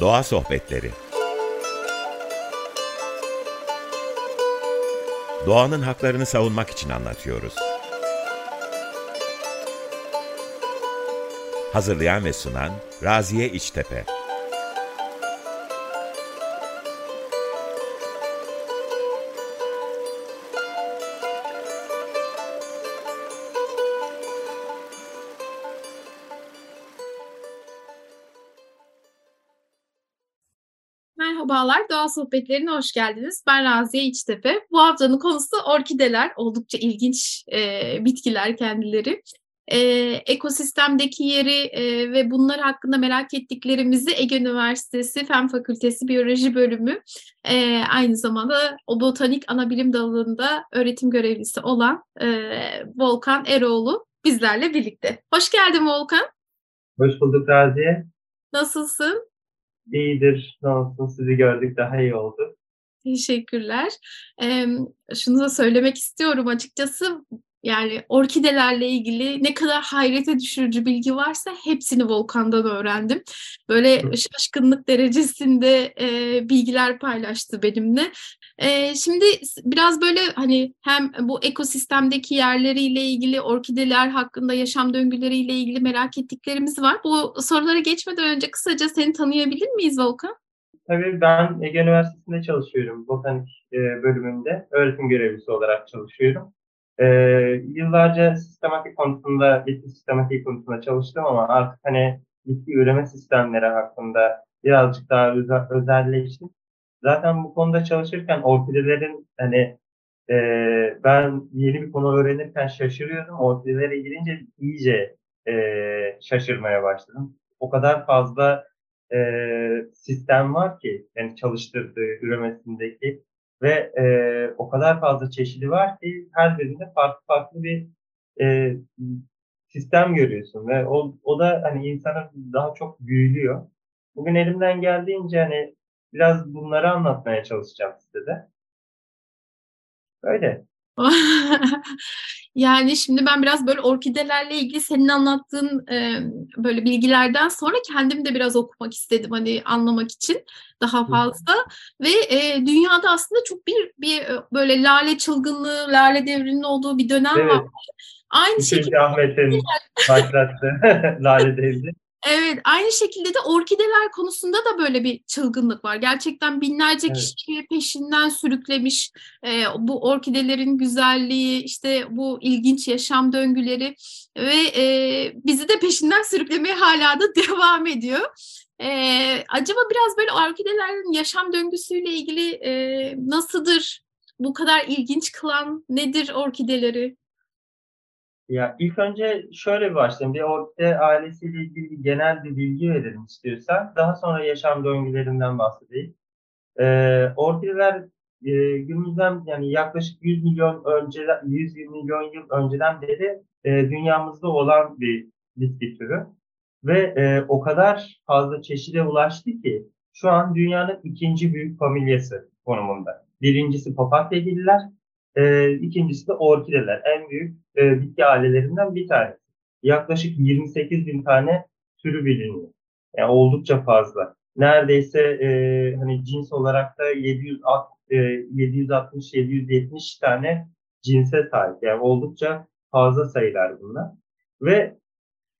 Doğa Sohbetleri. Doğanın haklarını savunmak için anlatıyoruz. Hazırlayan ve sunan Raziye İçtepe. Merhabalar, Doğa Sohbetleri'ne hoş geldiniz. Ben Raziye İçtepe. Bu haftanın konusu orkideler. Oldukça ilginç bitkiler kendileri. Ekosistemdeki yeri ve bunlar hakkında merak ettiklerimizi Ege Üniversitesi Fen Fakültesi Biyoloji Bölümü, aynı zamanda o botanik anabilim dalında öğretim görevlisi olan Volkan Eroğlu bizlerle birlikte. Hoş geldin Volkan. Hoş bulduk Raziye. Nasılsın? İyidir, ne olsun, sizi gördük daha iyi oldu. Teşekkürler. Şunu da söylemek istiyorum açıkçası, yani orkidelerle ilgili ne kadar hayrete düşürücü bilgi varsa hepsini Volkan'dan öğrendim. Böyle şaşkınlık derecesinde bilgiler paylaştı benimle. Şimdi biraz böyle hani hem bu ekosistemdeki yerleriyle ilgili, orkideler hakkında, yaşam döngüleriyle ilgili merak ettiklerimiz var. Bu sorulara geçmeden önce kısaca seni tanıyabilir miyiz Volkan? Tabii, ben Ege Üniversitesi'nde çalışıyorum. Botanik bölümünde öğretim görevlisi olarak çalışıyorum. Yıllarca bitki sistematik konusunda çalıştım ama artık hani bitki üreme sistemleri hakkında birazcık daha özelleştim. Zaten bu konuda çalışırken orkidelerin hani ben yeni bir konu öğrenirken şaşırıyordum. Orkidelere girince iyice şaşırmaya başladım. O kadar fazla sistem var ki, yani çalıştırdığı üremesindeki ve o kadar fazla çeşidi var ki her birinde farklı bir sistem görüyorsun ve o da hani insanı daha çok büyülüyor. Bugün elimden geldiğince hani biraz bunları anlatmaya çalışacağım size de. Öyle. Yani şimdi ben biraz böyle orkidelerle ilgili senin anlattığın böyle bilgilerden sonra kendim de biraz okumak istedim, hani anlamak için daha fazla. Ve dünyada aslında çok bir böyle lale çılgınlığı, lale devrinin olduğu bir dönem evet. Var. Aynı şekilde Ahmet'in başlattı lale devri. Evet, aynı şekilde de orkideler konusunda da böyle bir çılgınlık var. Gerçekten binlerce kişiyi peşinden sürüklemiş bu orkidelerin güzelliği, işte bu ilginç yaşam döngüleri ve bizi de peşinden sürüklemeye hala da devam ediyor. Acaba biraz böyle orkidelerin yaşam döngüsüyle ilgili nasıldır? Bu kadar ilginç kılan nedir orkideleri? Ya ilk önce şöyle bir başlayayım. Bir orkide ailesiyle ilgili genel bir bilgi verelim istiyorsan. Daha sonra yaşam döngülerinden bahsedeyim. Orkideler günümüzden, yani yaklaşık 100 milyon yıl önceden beri dünyamızda olan bir bitki türü. Ve o kadar fazla çeşide ulaştı ki şu an dünyanın ikinci büyük familyası konumunda. Birincisi papatyagiller. İkincisi de orkideler. En büyük bitki ailelerinden bir tanesi. Yaklaşık 28 bin tane türü biliniyor. Yani oldukça fazla. Neredeyse hani cins olarak da 760-770 tane cinse sahip. Yani oldukça fazla sayılar bunlar. Ve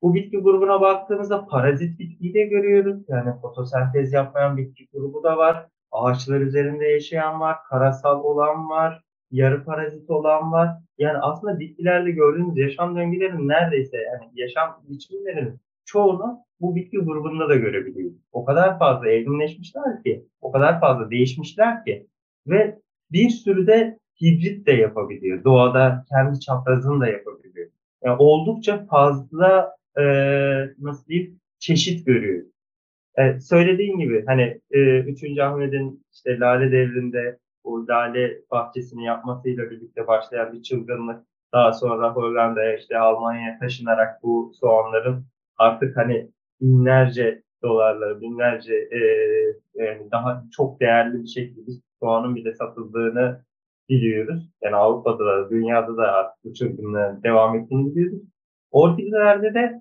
bu bitki grubuna baktığımızda parazit bitkiyi de görüyoruz. Yani fotosentez yapmayan bitki grubu da var. Ağaçlar üzerinde yaşayan var. Karasal olan var. Yarı parazit olan var. Yani aslında bitkilerde gördüğümüz yaşam döngülerinin neredeyse, yani yaşam biçimlerinin çoğunu bu bitki grubunda da görebiliyoruz. O kadar fazla evrimleşmişler ki, o kadar fazla değişmişler ki ve bir sürü de hibrit de yapabiliyor. Doğada kendi çaprazını da yapabiliyor. Yani oldukça fazla nasıl diyeyim, çeşit görüyoruz. Söylediğim gibi hani 3. Ahmet'in işte lale devrinde o lale bahçesini yapmasıyla birlikte başlayan bir çılgınlık. Daha sonra Hollanda'ya, işte Almanya'ya taşınarak bu soğanların artık hani binlerce dolarları, binlerce yani daha çok değerli bir şekilde soğanın bile satıldığını biliyoruz. Yani Avrupa'da da, dünyada da artık bu çılgınlığın devam ettiğini biliyoruz. Orkidelerde de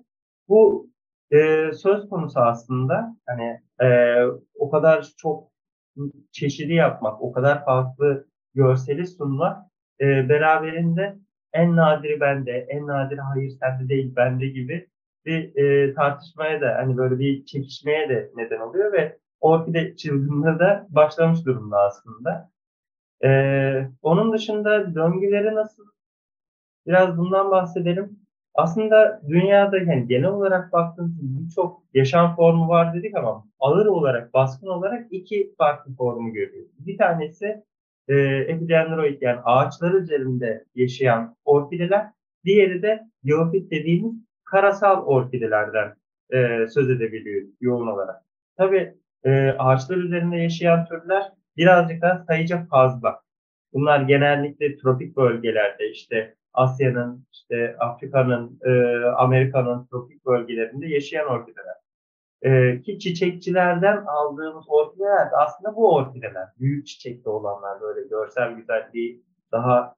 bu söz konusu aslında. Hani o kadar çok çeşidi yapmak, o kadar farklı görseli sunmak beraberinde en nadiri bende, en nadiri hayır sende değil bende gibi bir tartışmaya da, hani böyle bir çekişmeye de neden oluyor ve orkide çılgınlığı da başlamış durumda aslında. Onun dışında döngüleri nasıl? Biraz bundan bahsedelim. Aslında dünyada yani genel olarak baktığımızda birçok yaşam formu var dedik ama ağır olarak, baskın olarak iki farklı formu görüyoruz. Bir tanesi epidendroid, yani ağaçlar üzerinde yaşayan orkideler. Diğeri de yılfit dediğimiz karasal orkidelerden söz edebiliyoruz yoğun olarak. Tabii ağaçlar üzerinde yaşayan türler birazcık daha sayıca fazla. Bunlar genellikle tropik bölgelerde, işte Asya'nın, işte Afrika'nın, Amerika'nın tropik bölgelerinde yaşayan orkideler. Ki çiçekçilerden aldığımız orkideler de aslında bu orkideler. Büyük çiçekli olanlar, böyle görsel güzelliği daha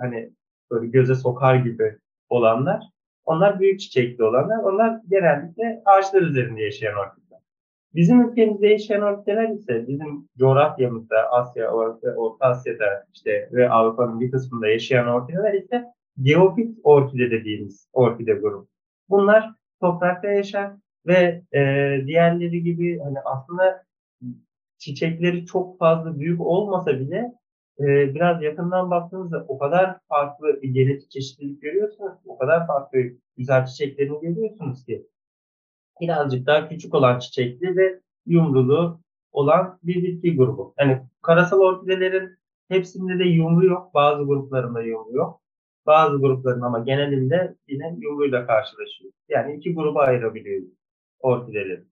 hani böyle göze sokar gibi olanlar. Onlar büyük çiçekli olanlar. Onlar genellikle ağaçlar üzerinde yaşayan orkideler. Bizim ülkemizde yaşayan orkideler ise bizim coğrafyamızda, Asya, Orta Asya'da işte ve Avrupa'nın bir kısmında yaşayan orkideler ise geofit orkide dediğimiz orkide grubu. Bunlar toprakta yaşar ve diğerleri gibi hani aslında çiçekleri çok fazla büyük olmasa bile biraz yakından baktığınızda o kadar farklı bir genetik çeşitlilik görüyorsunuz, o kadar farklı güzel çiçeklerini görüyorsunuz ki birazcık daha küçük olan çiçekli ve yumrulu olan bir bitki grubu. Yani karasal orkidelerin hepsinde de yumru yok. Bazı gruplarında yumru yok. Bazı grupların ama genelinde yine yumruyla karşılaşıyoruz. Yani iki gruba ayırabiliyoruz orkideleri.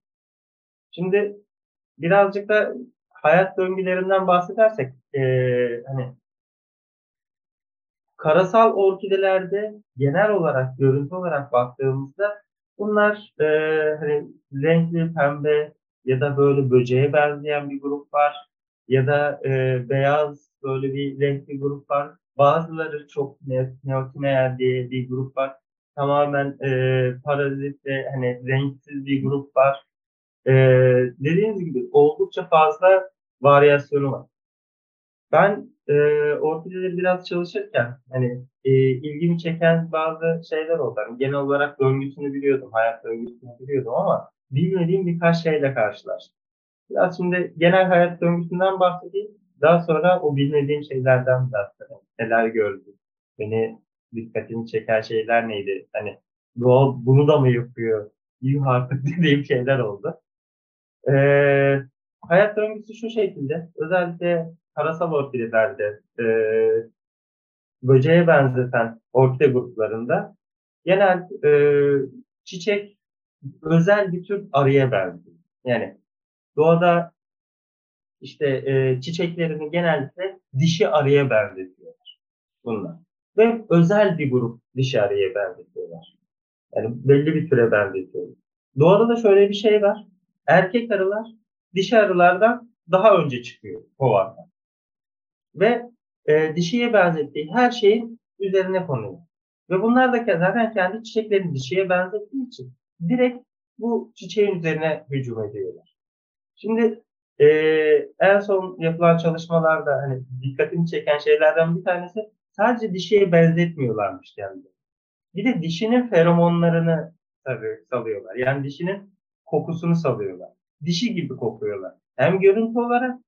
Şimdi birazcık da hayat döngülerinden bahsedersek hani karasal orkidelerde genel olarak, görüntü olarak baktığımızda bunlar hani renkli pembe ya da böyle böceğe benzeyen bir grup var ya da beyaz böyle bir renkli grup var. Bazıları çok neotineal diye bir grup var. Tamamen parazit ve hani renksiz bir grup var. Dediğiniz gibi oldukça fazla varyasyonu var. Ben orkideleri biraz çalışırken hani ilgimi çeken bazı şeyler oldu. Yani genel olarak döngüsünü biliyordum, hayat döngüsünü biliyordum ama bilmediğim birkaç şeyle karşılaştım. Biraz şimdi genel hayat döngüsünden bahsedeyim. Daha sonra o bilmediğim şeylerden bahsedeyim. Neler gördüm? Beni dikkatimi çeken şeyler neydi? Hani doğa bunu da mı yapıyor? Yuh artık dediğim şeyler oldu. Hayat döngüsü şu şekilde. Özellikle karasal orkidelerde böceğe benzeten orkide gruplarında genel çiçek özel bir tür arıya benziyor. Yani doğada işte çiçeklerini genellikle dişi arıya benzetiyorlar bunlar. Ve özel bir grup dişi arıya benzetiyorlar. Yani belli bir türe benzetiyorlar. Doğada da şöyle bir şey var. Erkek arılar dişi arılardan daha önce çıkıyor kovardan. Ve dişiye benzettiği her şeyin üzerine konuyor. Ve bunlar da zaten kendi çiçeklerini dişiye benzettiği için direkt bu çiçeğin üzerine hücum ediyorlar. Şimdi en son yapılan çalışmalarda hani dikkatimi çeken şeylerden bir tanesi sadece dişiye benzetmiyorlarmış kendileri. Bir de dişinin feromonlarını tabii salıyorlar. Yani dişinin kokusunu salıyorlar. Dişi gibi kokuyorlar. Hem görüntü olarak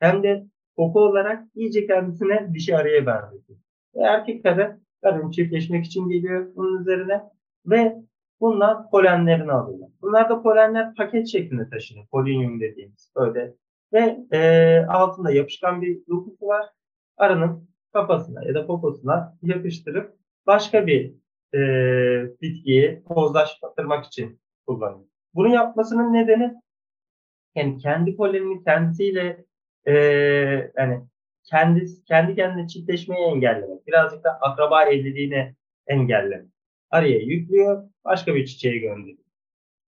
hem de koku olarak iyice kendisine dişi arıya benzetiyor. Ve erkek karın çiftleşmek için geliyor bunun üzerine ve bunlar polenlerini alıyorlar. Bunlar da polenler paket şeklinde taşınıyor. Polinyum dediğimiz böyle. Ve altında yapışkan bir dokusu var. Arının kafasına ya da poposuna yapıştırıp başka bir bitkiyi tozlaştırmak için kullanıyor. Bunu yapmasının nedeni yani kendi polenini kendisiyle yani kendi kendine çiftleşmeyi engellemek. Birazcık da akraba evliliğini engellemek. Arıya yüklüyor, başka bir çiçeğe gönderiyor.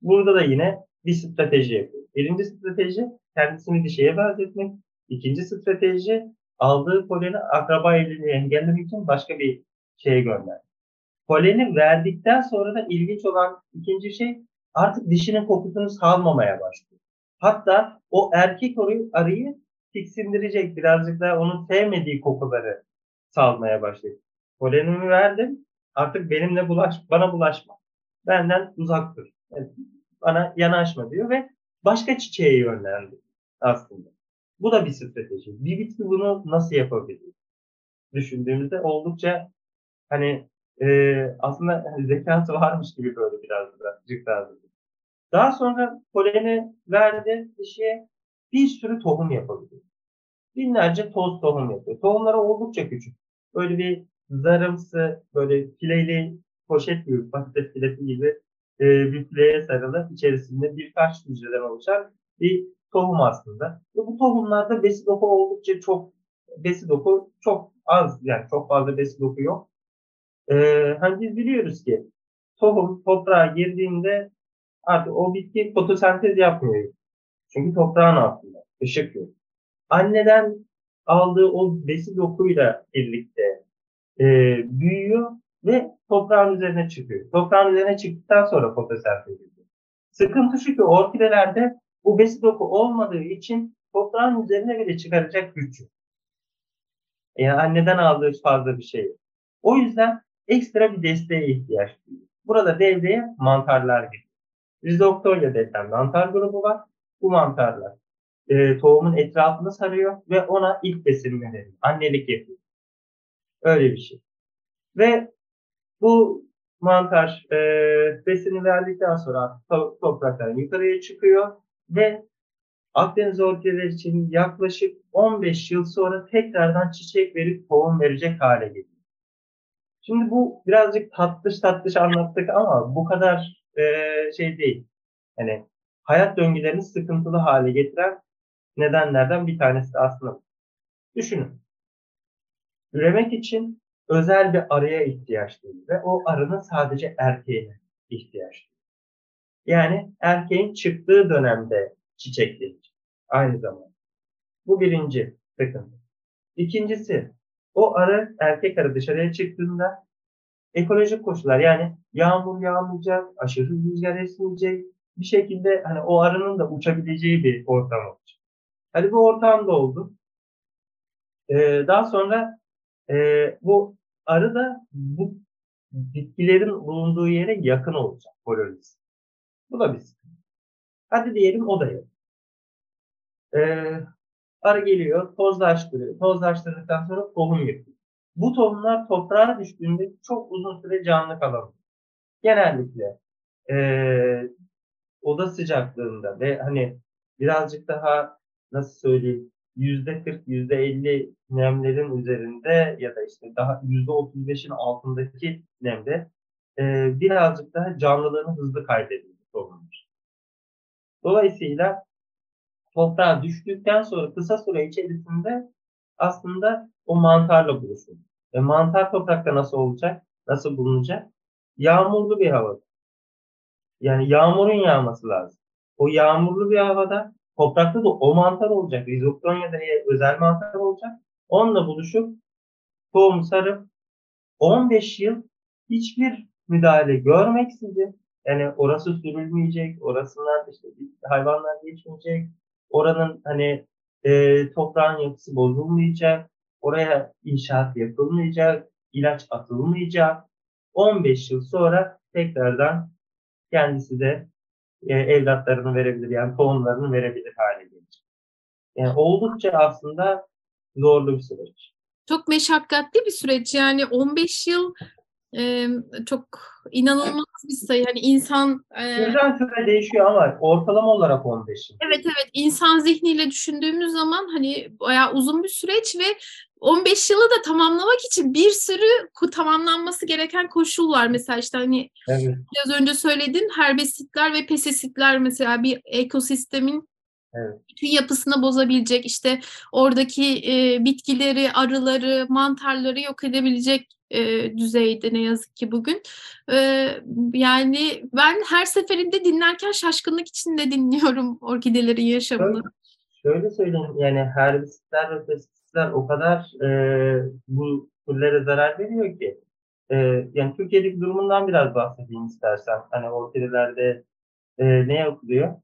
Burada da yine bir strateji yapıyor. Birinci strateji kendisini dişiye benzetmek. İkinci strateji aldığı poleni akraba evliliğini engellemek için başka bir şeye göndermek. Poleni verdikten sonra da ilginç olan ikinci şey artık dişinin kokusunu salmamaya başlıyor. Hatta o erkek arıyı tiksindirecek, birazcık daha onun sevmediği kokuları salmaya başlıyor. Polenimi verdim, artık benimle bana bulaşma. Benden uzak dur. Yani bana yanaşma diyor ve başka çiçeğe yönlendiriyor aslında. Bu da bir strateji. Bir bitki bunu nasıl yapabiliyor? Düşündüğümüzde oldukça aslında zekası varmış gibi böyle birazcık daha. Daha sonra poleni verdi dişiye, bir sürü tohum yapabiliyor. Binlerce tohum yapıyor. Tohumları oldukça küçük. Böyle bir zarımsı, böyle fileli poşet gibi, patates fileti gibi bir fileye sarılı, içerisinde birkaç hücreden oluşan bir tohum aslında. Ve bu tohumlarda besi doku çok az, yani çok fazla besi doku yok. Biz biliyoruz ki tohum toprağa girdiğinde artık o bitki fotosentez yapmıyor. Çünkü toprağın altında ışık yok. Anneden aldığı o besi dokuyla birlikte büyüyor ve toprağın üzerine çıkıyor. Toprağın üzerine çıktıktan sonra fotosentez yapıyor. Sıkıntı şu ki orkidelerde bu besi doku olmadığı için toprağın üzerine bile çıkaracak güç yok. Yani anneden aldığı fazla bir şey yok. O yüzden ekstra bir desteğe ihtiyaç duyuyor. Burada devreye mantarlar giriyor. Rhizoctonia denilen mantar grubu var. Bu mantarlar tohumun etrafını sarıyor ve ona ilk besinlerini, annelik yapıyor. Öyle bir şey. Ve bu mantar besini verdikten sonra topraktan yukarıya çıkıyor ve Akdeniz orkideleri için yaklaşık 15 yıl sonra tekrardan çiçek verip tohum verecek hale geliyor. Şimdi bu birazcık tatlış anlattık ama bu kadar şey değil. Hayat döngülerini sıkıntılı hale getiren nedenlerden bir tanesi de aslında. Düşünün. Üremek için özel bir arıya ihtiyaç duyuyor ve o arının sadece erkeğine ihtiyaç duyuyor. Yani erkeğin çıktığı dönemde çiçek verir. Aynı zamanda. Bu birinci sıkıntı. İkincisi, o arı, erkek arı dışarıya çıktığında ekolojik koşullar, yani yağmur yağmayacak, aşırı rüzgar esmeyecek, bir şekilde o arının da uçabileceği bir ortam olacak. Bu ortam da oldu. Daha sonra bu arı da bu bitkilerin bulunduğu yere yakın olacak kolonisi. Bu da bir sıkıntı. Hadi diyelim o da yok. Arı geliyor, tozlaştırıyor. Tozlaştırdıktan sonra tohum yapıyor. Bu tohumlar toprağa düştüğünde çok uzun süre canlı kalamıyor. Genellikle oda sıcaklığında ve birazcık daha %40, %50 nemlerin üzerinde ya da daha %35'in altındaki nemde birazcık daha canlılığını hızlı kaybediyor tohumlar. Dolayısıyla toprağa düştükten sonra kısa süre içerisinde aslında o mantarla buluşuyor. Ve mantar toprakta nasıl olacak? Nasıl bulunacak? Yağmurlu bir havada. Yani yağmurun yağması lazım. O yağmurlu bir havada toprakta da o mantar olacak. Rhizoktonia'da özel mantar olacak. Onunla buluşup tohum sarıp 15 yıl hiçbir müdahale görmeksizin, orası sürülmeyecek, orasından hayvanlar geçmeyecek, oranın toprağın yapısı bozulmayacak, oraya inşaat yapılmayacak, ilaç atılmayacak. 15 yıl sonra tekrardan kendisi de evlatlarını verebilir, yani tohumlarını verebilir hale gelecek. Yani oldukça aslında zorlu bir süreç. Çok meşakkatli bir süreç. 15 yıl çok inanılmaz bir sayı. İnsan... Birden süre değişiyor ama ortalama olarak 15 yıl. Evet. İnsan zihniyle düşündüğümüz zaman bayağı uzun bir süreç ve 15 yılı da tamamlamak için bir sürü tamamlanması gereken koşul var. Mesela evet. Biraz önce söyledin, herbesitler ve pestisitler mesela bir ekosistemin bütün yapısını bozabilecek, oradaki bitkileri, arıları, mantarları yok edebilecek düzeyde ne yazık ki bugün. Ben her seferinde dinlerken şaşkınlık içinde dinliyorum orkidelerin yaşamını. Şöyle söyleyeyim, herbisitler ve pestisitler o kadar bu türlere zarar veriyor ki. Türkiye'deki durumundan biraz bahsedeyim istersen. Orkidelerde ne yapılıyor?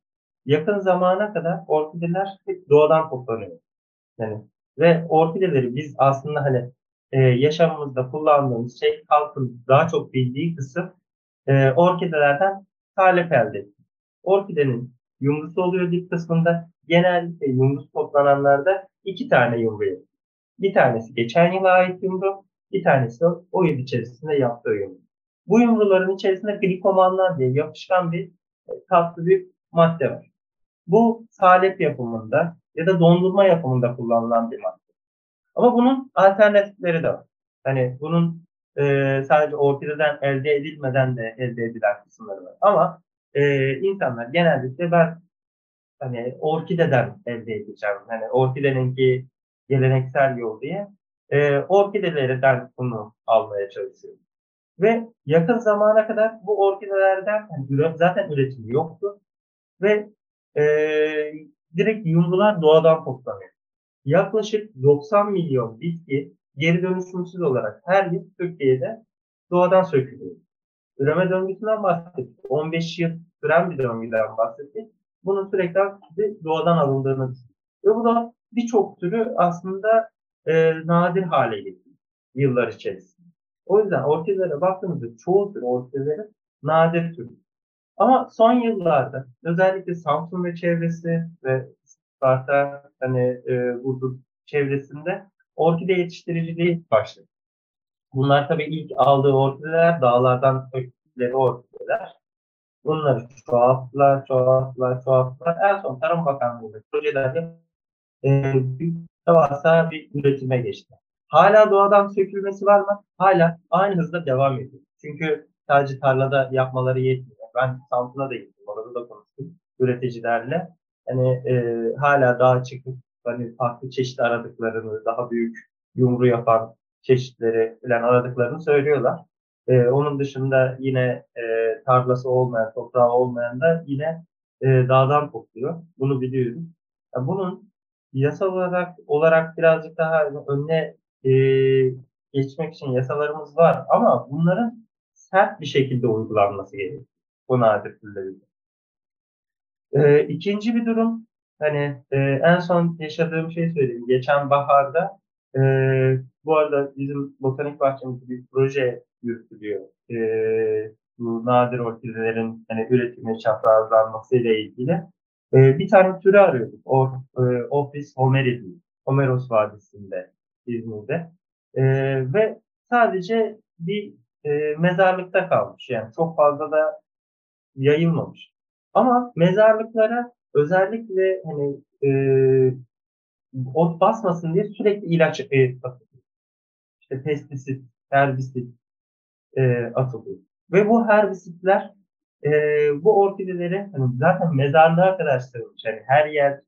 Yakın zamana kadar orkideler hep doğadan toplanıyor. Yani ve orkideleri biz aslında hani yaşamımızda kullandığımız şey, halkın daha çok bildiği kısım orkidelerden talep elde ettik. Orkidenin yumrusu oluyor dip kısmında. Genellikle yumrus toplananlarda iki tane yumru yapıyor. Bir tanesi geçen yıla ait yumru, bir tanesi o yıl içerisinde yaptığı yumru. Bu yumruların içerisinde glikomanlar diye yapışkan bir tatlı bir madde var. Bu salep yapımında ya da dondurma yapımında kullanılan bir madde. Ama bunun alternatifleri de var. Hani bunun sadece orkideden elde edilmeden de elde edilen kısımları var. Ama insanlar genellikle ben hani orkideden elde edeceğim. Hani orkideninki geleneksel yol diye orkidelerden bunu almaya çalışıyorum. Ve yakın zamana kadar bu orkidelerden yani zaten üretimi yoktu. Ve direkt yumrular doğadan toplanıyor. Yaklaşık 90 milyon bitki geri dönüşümsüz olarak her yıl Türkiye'de doğadan sökülüyor. Üreme döngüsünden bahsettik. 15 yıl süren bir döngüden bahsettik. Bunun sürekli doğadan alındığını düşünüyoruz. Ve bu da birçok türü aslında nadir hale getiriyor yıllar içerisinde. O yüzden orkidelere baktığımızda çoğu tür orkideleri nadir türü. Ama son yıllarda özellikle Samsun ve çevresi ve Isparta, hani Burdur çevresinde orkide yetiştiriciliği başladı. Bunlar tabii ilk aldığı orkideler dağlardan sökülen orkideler. Bunları çoğalttılar. En son Tarım Bakanlığı'nda projelerle devasa bir üretime geçti. Hala doğadan sökülmesi var mı? Hala aynı hızla devam ediyor. Çünkü sadece tarlada yapmaları yetmiyor. Ben Samsun'a da gittim. Orada da konuştum üreticilerle. Hani hala daha çıkıp hani farklı çeşit aradıklarını, daha büyük yumru yapan çeşitleri falan aradıklarını söylüyorlar. Onun dışında yine tarlası olmayan, toprağı olmayan da yine dağdan topluyor. Bunu biliyoruz. Yani bunun yasal olarak birazcık daha önüne geçmek için yasalarımız var ama bunların sert bir şekilde uygulanması gerekiyor. Bu nadir türlerinde. İkinci bir durum, hani en son yaşadığım şeyi söyleyeyim. Geçen baharda, bu arada bizim botanik bahçemizde bir proje yürütülüyor. Bu nadir orkidelerin hani üretimi, çaprazlanmasıyla ilgili. Bir tane türü arıyorduk. Ophrys homeri, Homeros Vadisi'nde, İzmir'de. Ve sadece bir mezarlıkta kalmış. Yani çok fazla da yayılmamış. Ama mezarlıklara özellikle hani ot basmasın diye sürekli ilaç atılıyor. İşte pestisit, herbisit atılıyor. Ve bu herbisitler bu orkideleri hani zaten mezarlığa kadar sığmış. Yani her yer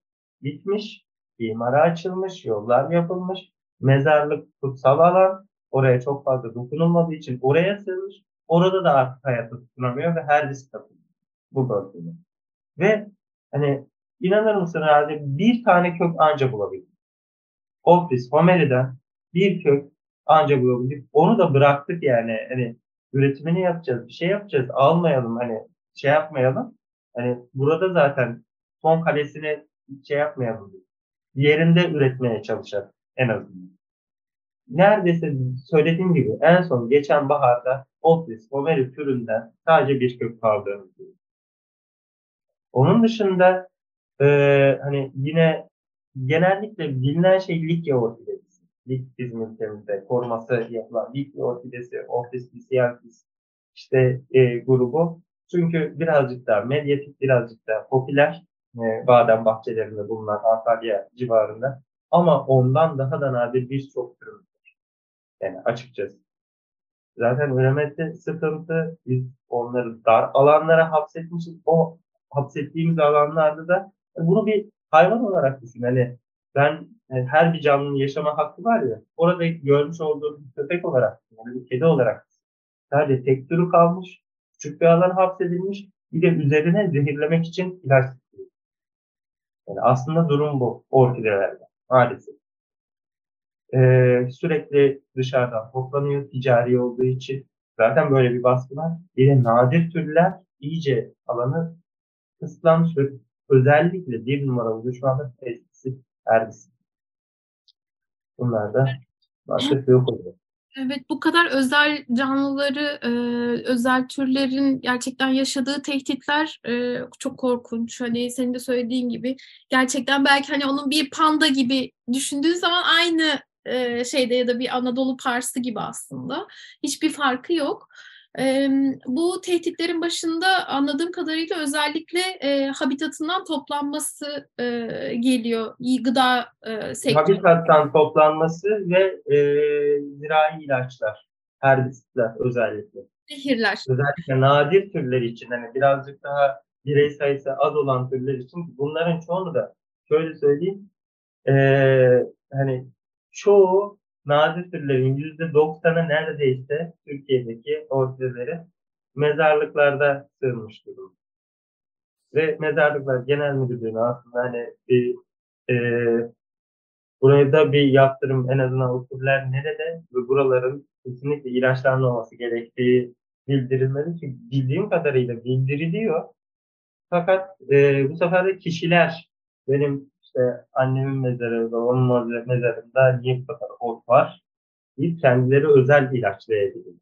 bitmiş, imara açılmış, yollar yapılmış. Mezarlık kutsal alan. Oraya çok fazla dokunulmadığı için oraya sığmış. Orada da artık hayata tutunamıyor ve herbisit atılıyor. Bu bölgede. Ve hani inanır mısın herhalde bir tane kök anca bulabildik. Ophrys homeri'den bir kök anca bulabildik. Onu da bıraktık yani hani üretimini yapacağız, bir şey yapacağız, almayalım hani şey yapmayalım. Hani burada zaten son kalesini şey yapmayalım. Yerinde üretmeye çalışalım en azından. Neredeyse söylediğim gibi en son geçen baharda Ophrys homeri türünden sadece bir kök kaldığını görüyoruz. Onun dışında hani yine genellikle bilinen şey Likya orkidesi. Bizim ülkemizde koruması yapılan Likya orkidesi, Ophrys lycyanthus işte grubu. Çünkü birazcık daha medyatik, birazcık daha popüler badem bahçelerinde bulunan Antalya civarında. Ama ondan daha da nadir birçok türümüz var. Yani açıkçası. Zaten üremekte sıkıntı, biz onları dar alanlara hapsetmişiz. O hapsettiğimiz alanlarda da bunu bir hayvan olarak düşün. Hani ben yani her bir canlının yaşama hakkı var ya, orada görmüş olduğum bir köpek olarak, yani bir kedi olarak sadece tek türü kalmış, küçük bir alan hapsedilmiş, bir de üzerine zehirlemek için ilaç sıkılıyor. Yani aslında durum bu orkidelerde maalesef. Sürekli dışarıdan toplanıyor, ticari olduğu için zaten böyle bir baskı var. Bir de nadir türler iyice alanı kısıtlanmış ve özellikle bir numaralı düşmanlık tesisi ergisi. Bunlar da başka yok oluyor. Evet, bu kadar özel canlıları, özel türlerin gerçekten yaşadığı tehditler çok korkunç. Hani senin de söylediğin gibi gerçekten belki hani onun bir panda gibi düşündüğün zaman aynı şeyde ya da bir Anadolu parsı gibi aslında. Hiçbir farkı yok. Bu tehditlerin başında anladığım kadarıyla özellikle habitatından toplanması geliyor. Gıda sektörü. Habitattan toplanması ve zirai ilaçlar, herbisitler özellikle. Zehirler. Özellikle nadir türler için, hani birazcık daha birey sayısı az olan türler için bunların çoğunu da şöyle söyleyeyim. Hani çoğu nadir türlerin %90'ı neredeyse Türkiye'deki ortaları mezarlıklarda sığınmış durumda. Ve mezarlıklar genel müdürlüğüne aslında hani bir buraya da bir yaptırım en azından o türler nerede ve buraların kesinlikle ilaçlanmaması gerektiği bildirilmeli. Çünkü bildiğim kadarıyla bildiriliyor. Fakat bu sefer de kişiler benim İşte annemin mezarında, onun mezarında niye bu kadar ot var? Deyip kendileri özel ilaçlayabilir.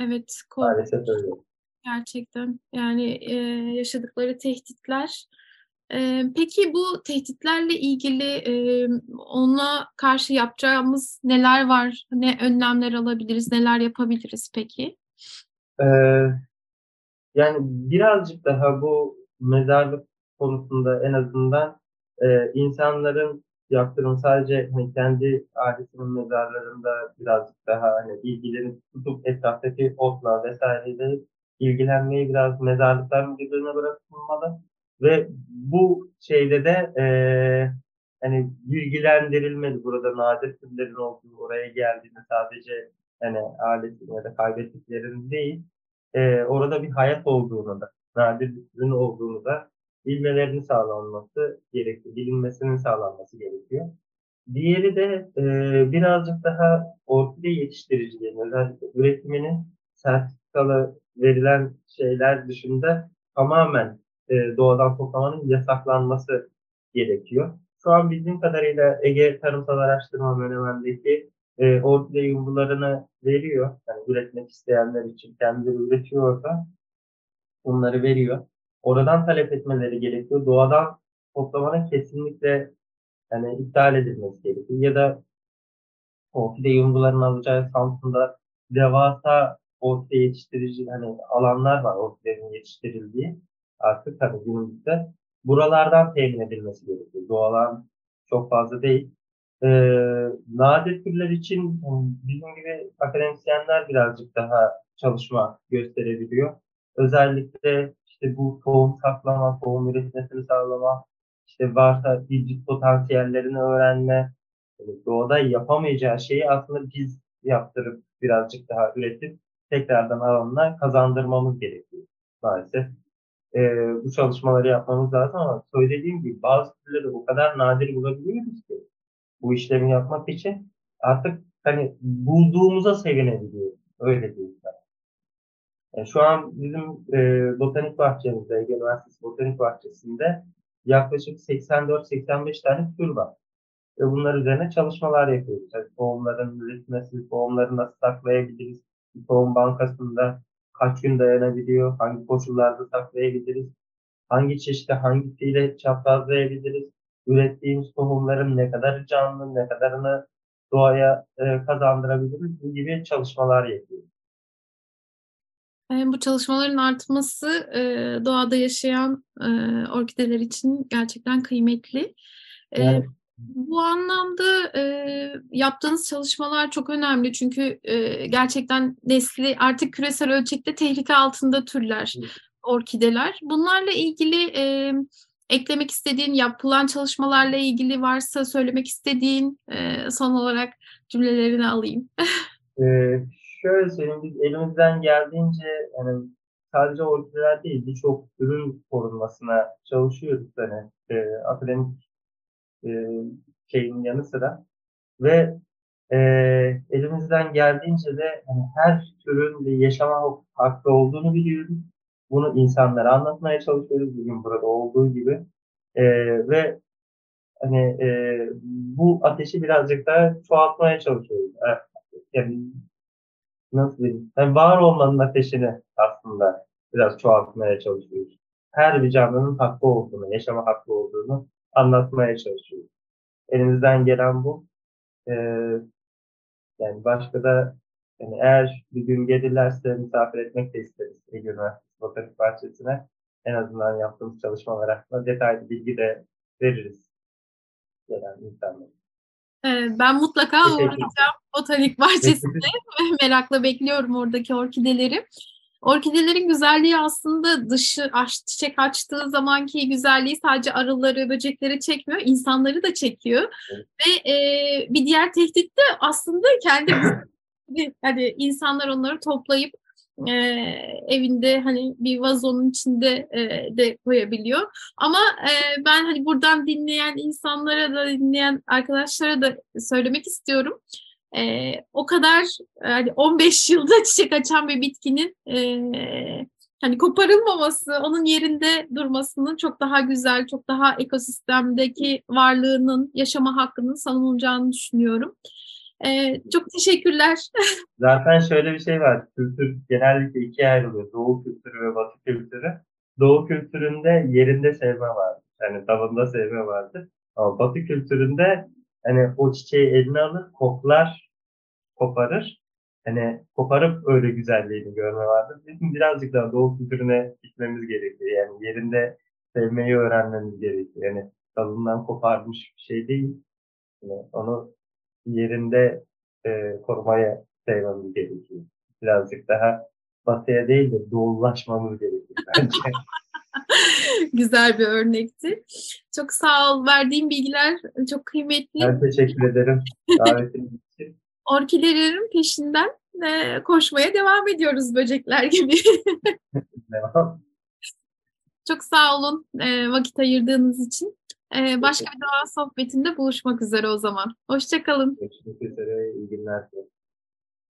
Evet, maalesef öyle. Gerçekten yani yaşadıkları tehditler. Peki bu tehditlerle ilgili ona karşı yapacağımız neler var? Ne önlemler alabiliriz? Neler yapabiliriz peki? Yani birazcık daha bu mezarlık konusunda en azından insanların yaptırım sadece hani kendi ailesinin mezarlarında birazcık daha hani ilgilerini tutup etraftaki otla vesaireyle ilgilenmeyi biraz mezarlıklar müdürlüğüne bırakılmalı ve bu şeyde de hani bilgilendirilmeli, burada nadir türlerin olduğu, oraya geldiğinde sadece hani ailesinin ya da kaybettiklerinin değil orada bir hayat olduğunu da, nadir bir türün olduğunu da bilmelerinin sağlanması gerekiyor, bilinmesinin sağlanması gerekiyor. Diğeri de birazcık daha orkide yetiştiricilerin özellikle üretimini sertifikalı verilen şeyler dışında tamamen doğadan toplamanın yasaklanması gerekiyor. Şu an bildiğim kadarıyla Ege Tarımsal Araştırma Enstitüsü'ndeki orkide yumrularını veriyor. Yani üretmek isteyenler için kendileri üretiyor orada. Bunları veriyor. Oradan talep etmeleri gerekiyor. Doğadan toplamanın kesinlikle yani iptal edilmesi gerekiyor. Ya da orkide yumruların alacağı Samsun'da devasa orkide yetiştirici hani alanlar var, orkidenin yetiştirildiği artık tabii günümüzde. Buralardan temin edilmesi gerekiyor. Doğalan çok fazla değil. Nadir türler için bizim gibi akademisyenler birazcık daha çalışma gösterebiliyor. Özellikle bu tohum saklama, tohum üretilmesini sağlama, işte varsa hibrit potansiyellerini öğrenme, doğada yapamayacağı şeyi aslında biz yaptırıp birazcık daha üretip tekrardan alanına kazandırmamız gerekiyor maalesef. Bu çalışmaları yapmamız lazım ama söylediğim gibi bazı türleri o kadar nadir bulabiliyoruz ki bu işlemi yapmak için artık hani bulduğumuza sevinebiliyoruz. Öyle değil. Yani şu an bizim botanik bahçemizde, Ege Üniversitesi botanik bahçesinde yaklaşık 84-85 tane tür var. Ve bunlar üzerine çalışmalar yapıyoruz. Yani tohumların üretilmesi, tohumları nasıl saklayabiliriz, tohum bankasında kaç gün dayanabiliyor, hangi koşullarda saklayabiliriz, hangi çeşitte hangisiyle çaprazlayabiliriz, ürettiğimiz tohumların ne kadar canlı, ne kadarını doğaya kazandırabiliriz, bu gibi çalışmalar yapıyoruz. Bu çalışmaların artması doğada yaşayan orkideler için gerçekten kıymetli. Evet. Bu anlamda yaptığınız çalışmalar çok önemli çünkü gerçekten nesli artık küresel ölçekte tehlike altında türler, evet, orkideler. Bunlarla ilgili eklemek istediğin, yapılan çalışmalarla ilgili varsa söylemek istediğin son olarak cümlelerini alayım. Evet. Şöyle söyleyeyim, biz elimizden geldiğince yani sadece orkideler değil birçok türün korunmasına çalışıyoruz hani akademik şeyin yanı sıra ve elimizden geldiğince de hani her türün bir yaşama hakkı olduğunu biliyoruz Bunu insanlara anlatmaya çalışıyoruz bugün burada olduğu gibi. Ve hani bu ateşi birazcık daha çoğaltmaya çalışıyoruz. Yani nasıl diyeyim? Yani var olmanın ateşini aslında biraz çoğaltmaya çalışıyoruz. Her bir canlının hakkı olduğunu, yaşama hakkı olduğunu anlatmaya çalışıyoruz. Elimizden gelen bu. Yani başka da yani eğer bir gün gelirlerse misafir etmek de isteriz Ege Üniversitesi Botanik Bahçesi'ne. En azından yaptığımız çalışmalar hakkında detaylı bilgi de veririz gelen insanlara. Ben mutlaka uğrayacağım Botanik Bahçesi'ne. Merakla bekliyorum oradaki orkideleri. Orkidelerin güzelliği aslında dışı çiçek açtığı zamanki güzelliği sadece arıları, böcekleri çekmiyor, insanları da çekiyor. Evet. Ve bir diğer tehdit de aslında kendi hani insanlar onları toplayıp evinde hani bir vazonun içinde de koyabiliyor. Ama ben hani buradan dinleyen insanlara da dinleyen arkadaşlara da söylemek istiyorum. O kadar yani 15 yılda çiçek açan bir bitkinin hani koparılmaması, onun yerinde durmasının çok daha güzel, çok daha ekosistemdeki varlığının, yaşama hakkının savunulacağını düşünüyorum. Çok teşekkürler. Zaten şöyle bir şey var. Kültür genellikle ikiye ayrılıyor. Doğu kültürü ve Batı kültürü. Doğu kültüründe yerinde sevme vardır. Yani dalında sevme vardır. Ama Batı kültüründe hani o çiçeği eline alır, koklar, koparır. Hani koparıp öyle güzelliğini görme vardır. Bizim birazcık daha doğu kültürüne gitmemiz gerekiyor. Yani yerinde sevmeyi öğrenmemiz gerekiyor. Yani dalından koparmış bir şey değil. Yani onu yerinde korumaya sevmemiz gerekiyor. Birazcık daha batıya değil de doğulaşmamız gerekiyor bence. Güzel bir örnekti. Çok sağ ol. Verdiğin bilgiler çok kıymetli. Ben teşekkür ederim davetiniz için. Orkidelerin peşinden koşmaya devam ediyoruz böcekler gibi. Çok sağ olun vakit ayırdığınız için. Başka bir doğa sohbetinde buluşmak üzere o zaman. Hoşça kalın. Görüşmek üzere. İyi günler.